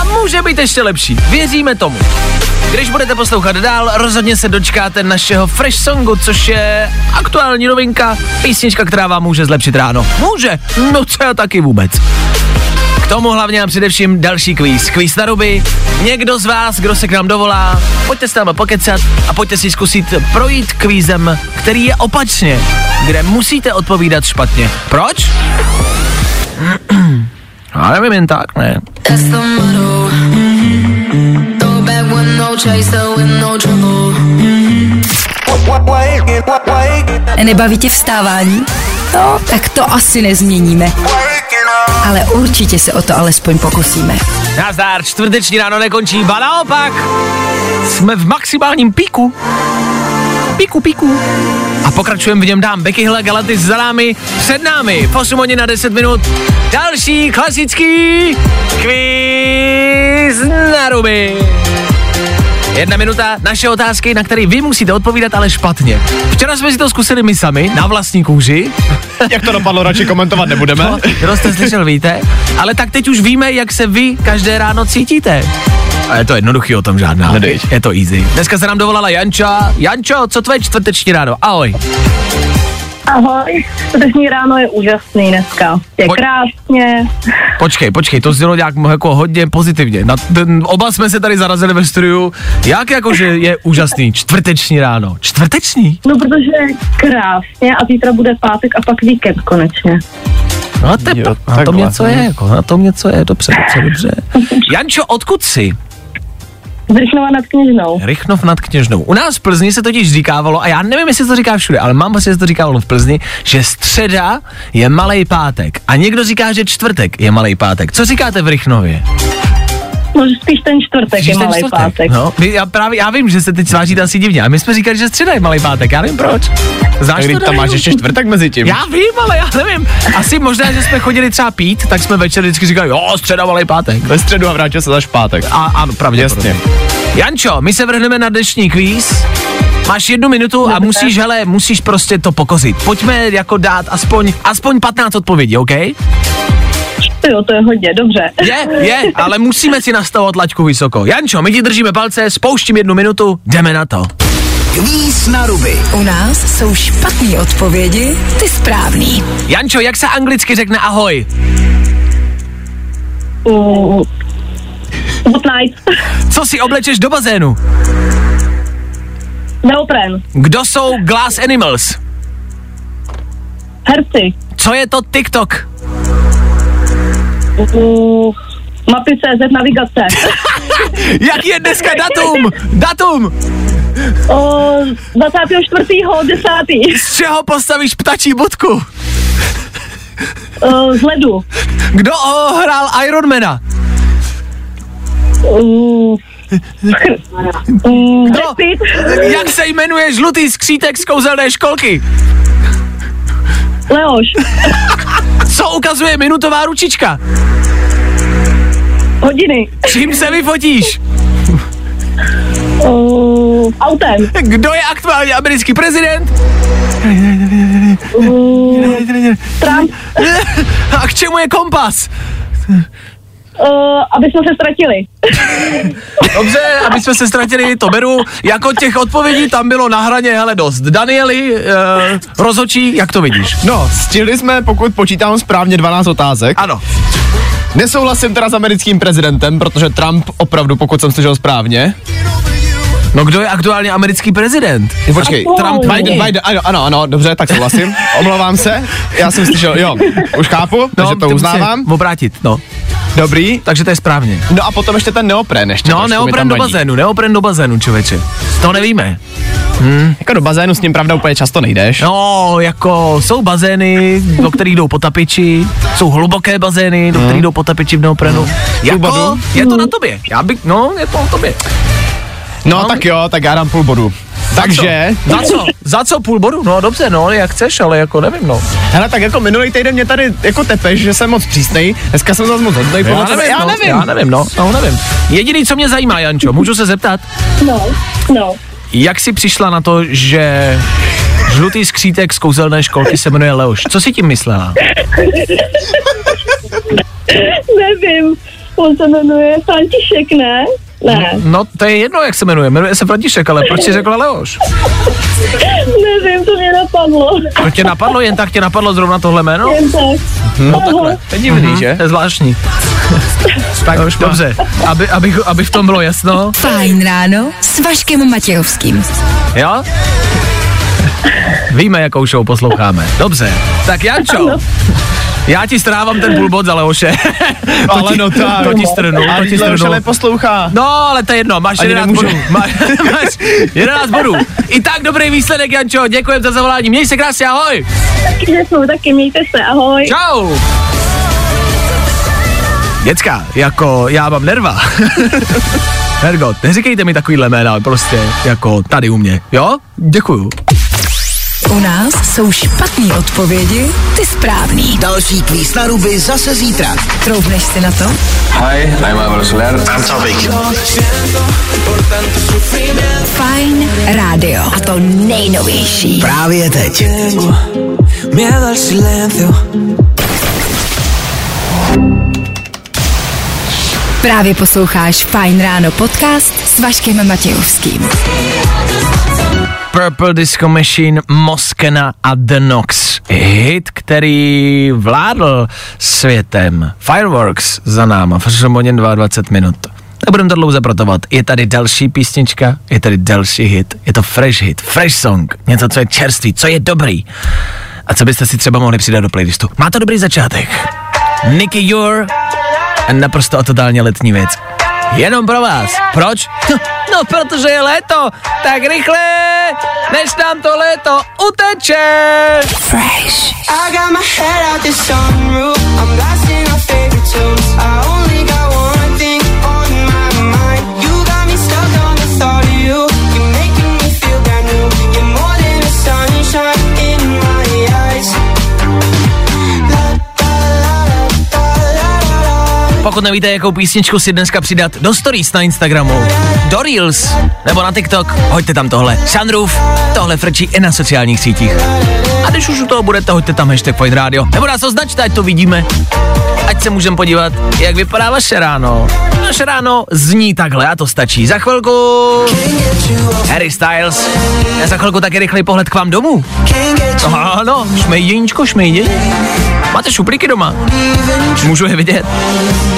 A může být ještě lepší, věříme tomu. Když budete poslouchat dál, rozhodně se dočkáte našeho Fresh Songu, což je aktuální novinka, písnička, která vám může zlepšit ráno. Může, no co já taky vůbec. K tomu hlavně a především další kvíz na ruby. Někdo z vás, kdo se k nám dovolá, pojďte s náma pokecat a pojďte si zkusit projít kvízem, který je opačně, kde musíte odpovídat špatně. Proč? Já nevím, jen tak, ne. Nebaví tě vstávání? No, tak to asi nezměníme. Ale určitě se o to alespoň pokusíme. Nazdar, čtvrteční ráno nekončí, ba naopak. Jsme v maximálním píku. Píku. A pokračujeme v něm dám Beckyhle Galatis za námi, před námi, v 8 hodin na 10 minut, další klasický kvíz na ruby. 1 minuta naše otázky, na které vy musíte odpovídat, ale špatně. Včera jsme si to zkusili my sami, na vlastní kůži. Jak to dopadlo, radši komentovat nebudeme. No, kdo jste slyšel, víte. Ale tak teď už víme, jak se vy každé ráno cítíte. A je to jednoduchý, o tom žádná. Nedejď. Je to easy. Dneska se nám dovolala Janča. Jančo, co tvoje čtvrteční ráno? Ahoj. Ahoj, čtvrteční ráno je úžasný dneska. Je krásně. Počkej, to znělo nějak jako hodně pozitivně. Oba jsme se tady zarazili ve studiu. Jak jakože je úžasný čtvrteční ráno? Čtvrteční? No, protože je krásně a zítra bude pátek a pak víkend konečně. No jo, na tom něco je, jako, na tom něco je, dobře. Jančo, odkud jsi? Z Rychnova nad Kněžnou. Rychnov nad Kněžnou. U nás v Plzni se totiž říkávalo, a já nevím, jestli to říká všude, ale mám pocit, že to říkávalo v Plzni, že středa je malej pátek a někdo říká, že čtvrtek je malej pátek. Co říkáte v Rychnově? No, spíš ten čtvrtek je malý pátek. No, já vím, že se teď sváříte asi divně, ale my jsme říkali, že středa je malý pátek, já nevím proč. Znáš to, tam máš ještě čtvrtek mezi tím. Já vím, ale já nevím. Asi možná, že jsme chodili třeba pít, tak jsme večer vždycky říkali, jo, středa malý pátek. Ve středu a vrátil se zaš pátek. Ano, pravděpodobně. Jančo, my se vrhneme na dnešní kvíz. Máš 1 minutu a musíš prostě to pokozit. Pojďme jako dát aspoň 15 odpovědí, OK? Jo, to je hodně, dobře. Je, ale musíme si nastavovat laťku vysoko. Jančo, my ti držíme palce, spouštím 1 minutu, jdeme na to. Kvíz na ruby. U nás jsou špatný odpovědi, ty správný. Jančo, jak se anglicky řekne ahoj? Good night. Co si oblečeš do bazénu? Neopren. Kdo jsou Glass Animals? Herci. Co je to TikTok? Mapy CZ navigace. Jaký je dneska datum? Datum! 24.10. Z čeho postavíš ptačí budku? Z ledu. Kdo hrál Ironmana? Jak se jmenuje žlutý skřítek z kouzelné školky? Leoš. Co ukazuje minutová ručička? Hodiny. Čím se vyfotíš? Autem. Kdo je aktuálně americký prezident? Trump. A k čemu je kompas? Aby jsme se ztratili. Dobře, aby jsme se ztratili, to beru. Jako těch odpovědí tam bylo na hraně, hele, dost. Danieli, rozhodčí, jak to vidíš? No, stihli jsme, pokud počítám správně, 12 otázek. Ano. Nesouhlasím teda s americkým prezidentem, protože Trump opravdu, pokud jsem slyšel správně. No, kdo je aktuálně americký prezident? Počkej, Trump, Biden, ano, dobře, tak souhlasím. Omlouvám se, já jsem slyšel, jo, už chápu, no, takže to uznávám. Obrátit, no. Dobrý. Takže to je správně. No a potom ještě ten neopren ještě. No, neopren do bazénu, člověče. To nevíme. Jako do bazénu s ním pravda úplně často nejdeš. No, jako jsou bazény, do kterých jdou potapiči, jsou hluboké bazény, do kterých jdou potapiči v neoprenu. Jako, je to na tobě. Je to na tobě. No tak jo, tak já dám půl bodu. Takže... Za co půl bodu? No dobře, no, jak chceš, ale jako nevím, no. Hele, tak jako minulý týden mě tady jako tepeš, že jsem moc přísnej, dneska jsem zase moc hodnej. Já nevím. Jediný, co mě zajímá, Jančo, můžu se zeptat? No. Jak jsi přišla na to, že žlutý skřítek z kouzelné školky se jmenuje Leoš? Co jsi tím myslela? Nevím, on se jmenuje František, ne? Ne. No, to je jedno, jak se jmenuje se František, ale proč jsi řekla Leoš? Nevím, to mě napadlo. To tě napadlo? Jen tak tě napadlo zrovna tohle jméno? Jen tak. No takhle, to je divný, že? To je zvláštní. Tak no, dobře, aby v tom bylo jasno. Fajn ráno s Vaškem Matějovským. Jo? Víme, jakou show posloucháme. Dobře, tak Jančo. Ano. Já ti strávám ten půlbod za Leoše. Ale no tak. To ti strnu. Ale Leoše neposlouchá. No, ale to je jedno. Máš 11 bodů. Máš 11 bodů. I tak dobrý výsledek, Jančo. Děkujem za zavolání. Měj se krásně, ahoj. Taky mějte se, ahoj. Čau. Děcka, jako já mám nerva. Hergot, neříkejte mi takovýhle jména, prostě jako tady u mě. Jo? Děkuju. U nás jsou špatný odpovědi, ty správný. Další kvíz na ruby zase zítra. Troubneš si na to? Hi, I'm Álvaro Soler. I'm Topic. Fajn rádio. A to nejnovější. Právě teď. Právě posloucháš Fajn ráno podcast s Vaškem Matějovským. Purple Disco Machine, Moskena a The Knox. Hit, který vládl světem. Fireworks za náma, přesně 22 minut. Tak budeme to dlouze protovat. Je tady další písnička, je tady další hit. Je to fresh hit, fresh song. Něco, co je čerstvý, co je dobrý. A co byste si třeba mohli přidat do playlistu. Má to dobrý začátek. Nicky Jur a naprosto a totálně letní věc. Jenom pro vás. Proč? No, protože je léto. Tak rychle, než nám to léto uteče. Fresh. I got my head out the sunroof. I'm blasting my favorite tunes. I only got one thing on my Pokud nevíte, jakou písničku si dneska přidat do stories na Instagramu, do Reels nebo na TikTok, hoďte tam tohle. Sunroof, tohle frčí i na sociálních sítích. A když už u toho budete, hoďte tam hashtag Fajn Rádio. Nebo nás označte, ať to vidíme. Ať se můžeme podívat, jak vypadá vaše ráno. Naše ráno zní takhle a to stačí. Za chvilku Harry Styles. A za chvilku taky rychlej pohled k vám domů. Ano, šmejděníčko, šmejdění. Máte šuplíky doma? Můžu je vidět?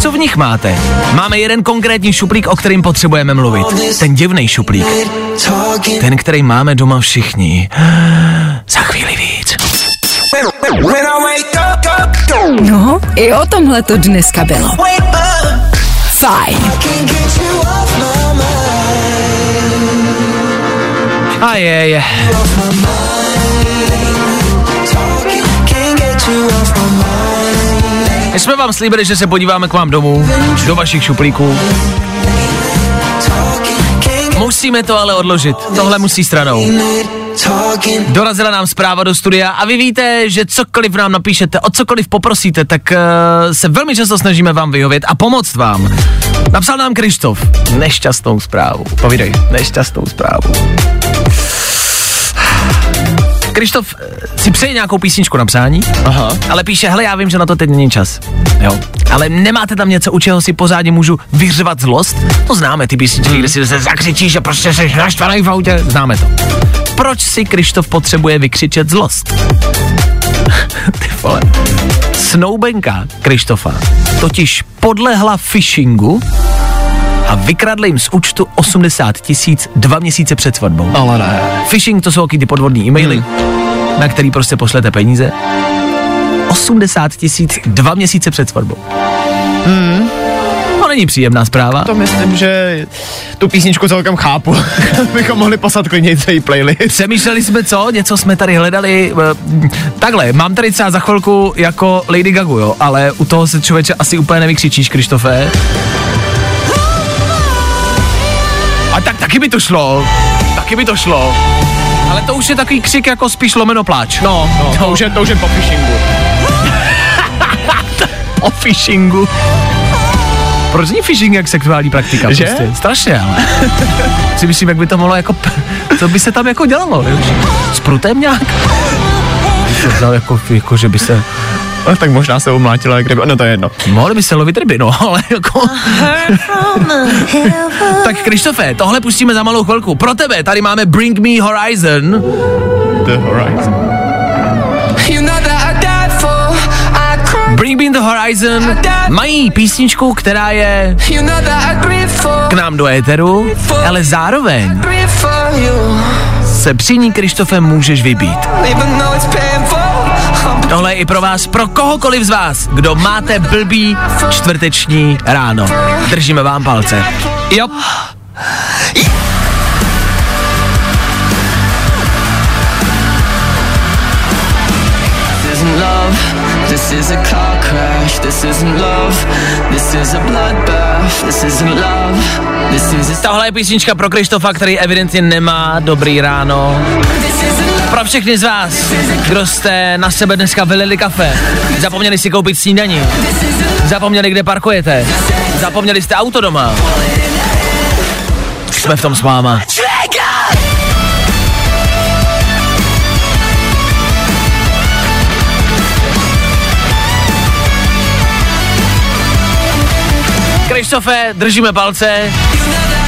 Co v nich máte? Máme jeden konkrétní šuplík, o kterým potřebujeme mluvit. Ten divnej šuplík. Ten, který máme doma všichni. Za chvíli víc. No, i o tomhle to dneska bylo. Fajn. A je. My jsme vám slíbili, že se podíváme k vám domů, do vašich šuplíků. Musíme to ale odložit. Tohle musí stranou. Dorazila nám zpráva do studia a vy víte, že cokoliv nám napíšete, o cokoliv poprosíte, tak se velmi často snažíme vám vyhovět a pomoct vám. Napsal nám Krištof nešťastnou zprávu. Povídej, nešťastnou zprávu. Krištof si přeje nějakou písničku na psání, ale píše, hele, já vím, že na to teď není čas, jo, ale nemáte tam něco, u čeho si pořádně můžu vyřvat zlost? To známe, ty písničky, kde si se zakřičíš, že prostě jsi naštvaný v autě, známe to. Proč si Krištof potřebuje vykřičet zlost? Ty vole. Snoubenka Krištofa totiž podlehla phishingu a vykradli jim z účtu 80 000 2 měsíce před svatbou. Ale ne. Phishing to jsou ty podvodní e-maily, na který prostě pošlete peníze. 80 000 2 měsíce před svatbou. To není příjemná zpráva. To myslím, že tu písničku celkem chápu. Bychom mohli poslat klidně celý playlist. Přemýšleli jsme co? Něco jsme tady hledali. Takhle, mám tady třeba za chvilku jako Lady Gagu, jo, ale u toho se člověče asi úplně nevykřičíš, Krištofe. A tak taky by to šlo. Ale to už je takový křik jako spíš lomeno pláč. No. To už je po phishingu. Po phishingu. Proč není phishing jak sexuální praktika? Že? Prostě? Strašně, ale. Si myslím, jak by to mohlo jako, co by se tam jako dělalo? S prutem nějak? Jako že by se... No, tak možná se umlátila jak ryby, no to je jedno. Mohli by se lovit ryby, no, ale jako... Tak Krištofe, tohle pustíme za malou chvilku. Pro tebe tady máme Bring Me Horizon. The Horizon. Bring Me the Horizon mají písničku, která je k nám do éteru, ale zároveň se při ní, Krištofe, můžeš vybít. Tohle je i pro vás, pro kohokoliv z vás, kdo máte blbý čtvrteční ráno. Držíme vám palce. Jo. This is a car crash, this isn't love, this is a bloodbath, this isn't love, this is a... Tohle je písnička pro Krištofa, který evidentně nemá dobrý ráno. Pro všechny z vás, kdo jste na sebe dneska vylili kafe, zapomněli si koupit snídani, zapomněli, kde parkujete, zapomněli jste auto doma. Jsme v tom s váma. Krištofe, držíme palce.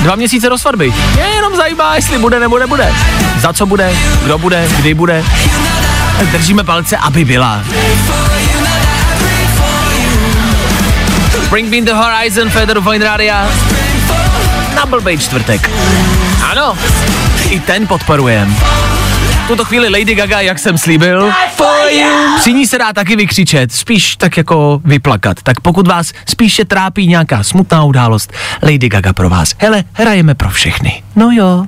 2 měsíce do svatby. Mě jenom zajímá, jestli bude nebo nebude. Za co bude, kdo bude, kdy bude. Držíme palce, aby byla. Bring Me the Horizon, Federu Fajn Rádia. Na blbej čtvrtek. Ano, i ten podporujem. V tuto chvíli Lady Gaga, jak jsem slíbil, při ní se dá taky vykřičet, spíš tak jako vyplakat. Tak pokud vás spíše trápí nějaká smutná událost, Lady Gaga pro vás. Hele, hrajeme pro všechny. No jo.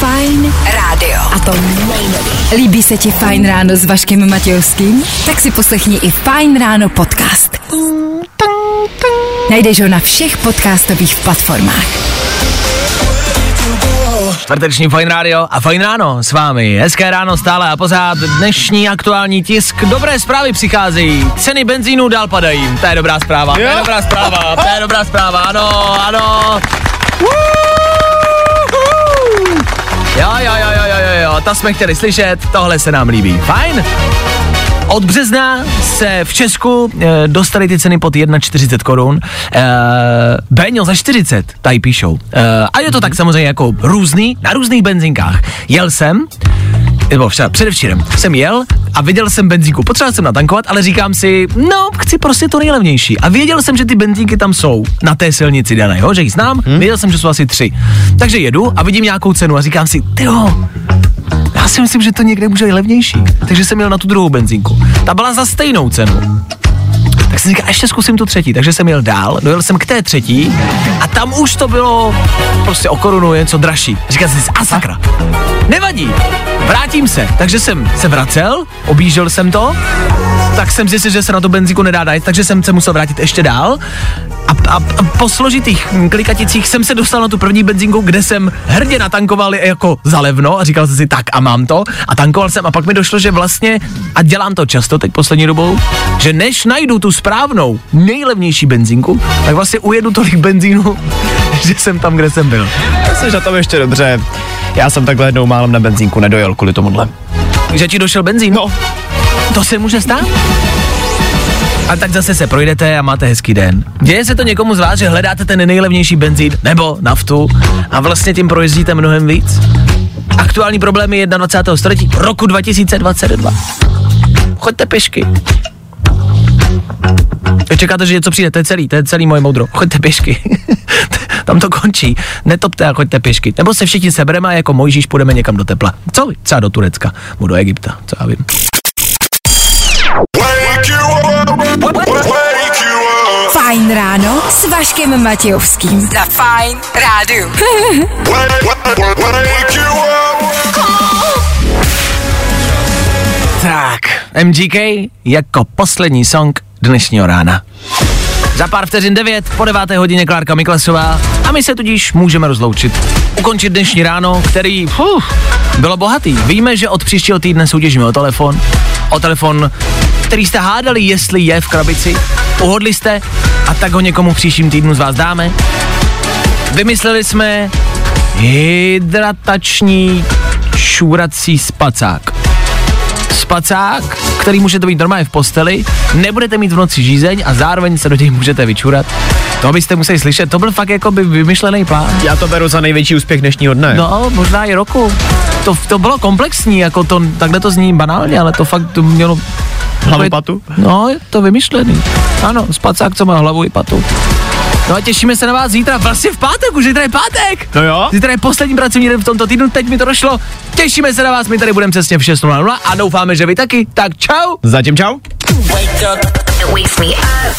Fajn Rádio. A to nejnovější. Líbí se ti Fajn ráno s Vaškem Matějovským? Tak si poslechni i Fajn ráno podcast. Najdeš ho na všech podcastových platformách. Čtvrteční Fajn Rádio a Fajn Ráno s vámi. Hezké ráno stále a pořád. Dnešní aktuální tisk. Dobré zprávy přicházejí. Ceny benzínu dál padají. To je dobrá zpráva. Jo? To je dobrá zpráva. To je dobrá zpráva. Ano, ano. Jo. To jsme chtěli slyšet. Tohle se nám líbí. Fajn. Od března se v Česku dostaly ty ceny pod 1,40 korun. Béňo za 40, tady píšou. A je to tak samozřejmě jako různý, na různých benzinkách. Jel jsem, nebo předevčírem jsem jel a viděl jsem benzínku. Potřeboval jsem natankovat, ale říkám si, no, chci prostě to nejlevnější. A věděl jsem, že ty benzínky tam jsou na té silnici dané, jo, že ji znám, věděl jsem, že jsou asi 3. Takže jedu a vidím nějakou cenu a říkám si, tyjo, já si myslím, že to někde může být levnější. Takže jsem jel na tu druhou benzínku. Ta byla za stejnou cenu. Tak jsem říkal, ještě zkusím tu třetí, takže jsem jel dál, dojel jsem k té třetí a tam už to bylo prostě o korunu něco dražší. Říkal jsem si, a sakra, nevadí, vrátím se. Takže jsem se vracel, objížděl jsem to, tak jsem zjistil, že se na to benzínku nedá dát, takže jsem se musel vrátit ještě dál a po složitých klikaticích jsem se dostal na tu první benzínku, kde jsem hrdě natankoval jako za levno a říkal jsem si, tak a mám to a tankoval jsem a pak mi došlo, že vlastně, a dělám to často teď poslední dobou, že než najdu tu správnou, nejlevnější benzínku, tak vlastně ujedu tolik benzínu, že jsem tam, kde jsem byl. Já jsem na tom ještě dobře. Já jsem takhle jednou málem na benzínku nedojel kvůli tomuhle. Že ti došel benzín? No. To se může stát? A tak zase se projdete a máte hezký den. Děje se to někomu z vás, že hledáte ten nejlevnější benzín nebo naftu a vlastně tím projezdíte mnohem víc? Aktuální problémy 21. století roku 2022. Choďte pěšky. Čekáte, že něco přijde, to je celý moje moudro. Choďte pěšky. Tam to končí. Netopte a choďte pěšky. Nebo se všichni sebereme a jako Mojžíš půjdeme někam do tepla. Co? Třeba do Turecka, nebo do Egypta, co já vím. Fajn ráno s Vaškem Matějovským. Za Fajn rádio. Tak, MGK jako poslední song dnešního rána. Za pár vteřin 9, po 9. hodině Klárka Miklasová a my se tudíž můžeme rozloučit. Ukončit dnešní ráno, který bylo bohatý. Víme, že od příštího týdne soutěžíme o telefon. O telefon, který jste hádali, jestli je v krabici. Uhodli jste a tak ho někomu v příštím týdnu z vás dáme. Vymysleli jsme hydratační šurací spacák. Spacák, který můžete být normálně v posteli, nebudete mít v noci žízeň a zároveň se do něj můžete vyčurat. To byste museli slyšet, to byl fakt jako by vymyšlený plán. Já to beru za největší úspěch dnešního dne. No, možná i roku. To bylo komplexní, jako to, takhle to zní banálně, ale to fakt to mělo... Hlavu i patu? No, je to vymyšlený. Ano, spacák, co má hlavu i patu. No a těšíme se na vás zítra, vlastně v pátek, už zítra je pátek. No jo. Zítra je poslední pracovní den v tomto týdnu, teď mi to došlo. Těšíme se na vás, my tady budeme přesně v 6:00 a doufáme, že vy taky. Tak čau. Zatím čau.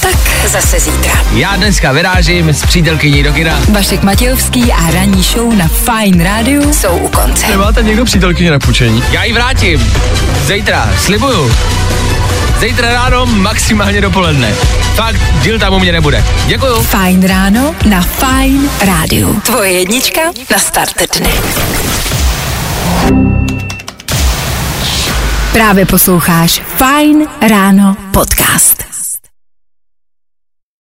Tak zase zítra. Já dneska vyrážím s přítelkyní do kina. Vašek Matějovský a ranní show na Fajn rádiu jsou u konce. Nemáte někdo přítelkyni na půjčení? Já ji vrátím. Zítra, slibuju. Zítra ráno, maximálně dopoledne. Fakt, díl tam u mě nebude. Děkuju. Fajn ráno na Fajn rádiu. Tvoje jednička na start dne. Právě posloucháš Fajn ráno podcast.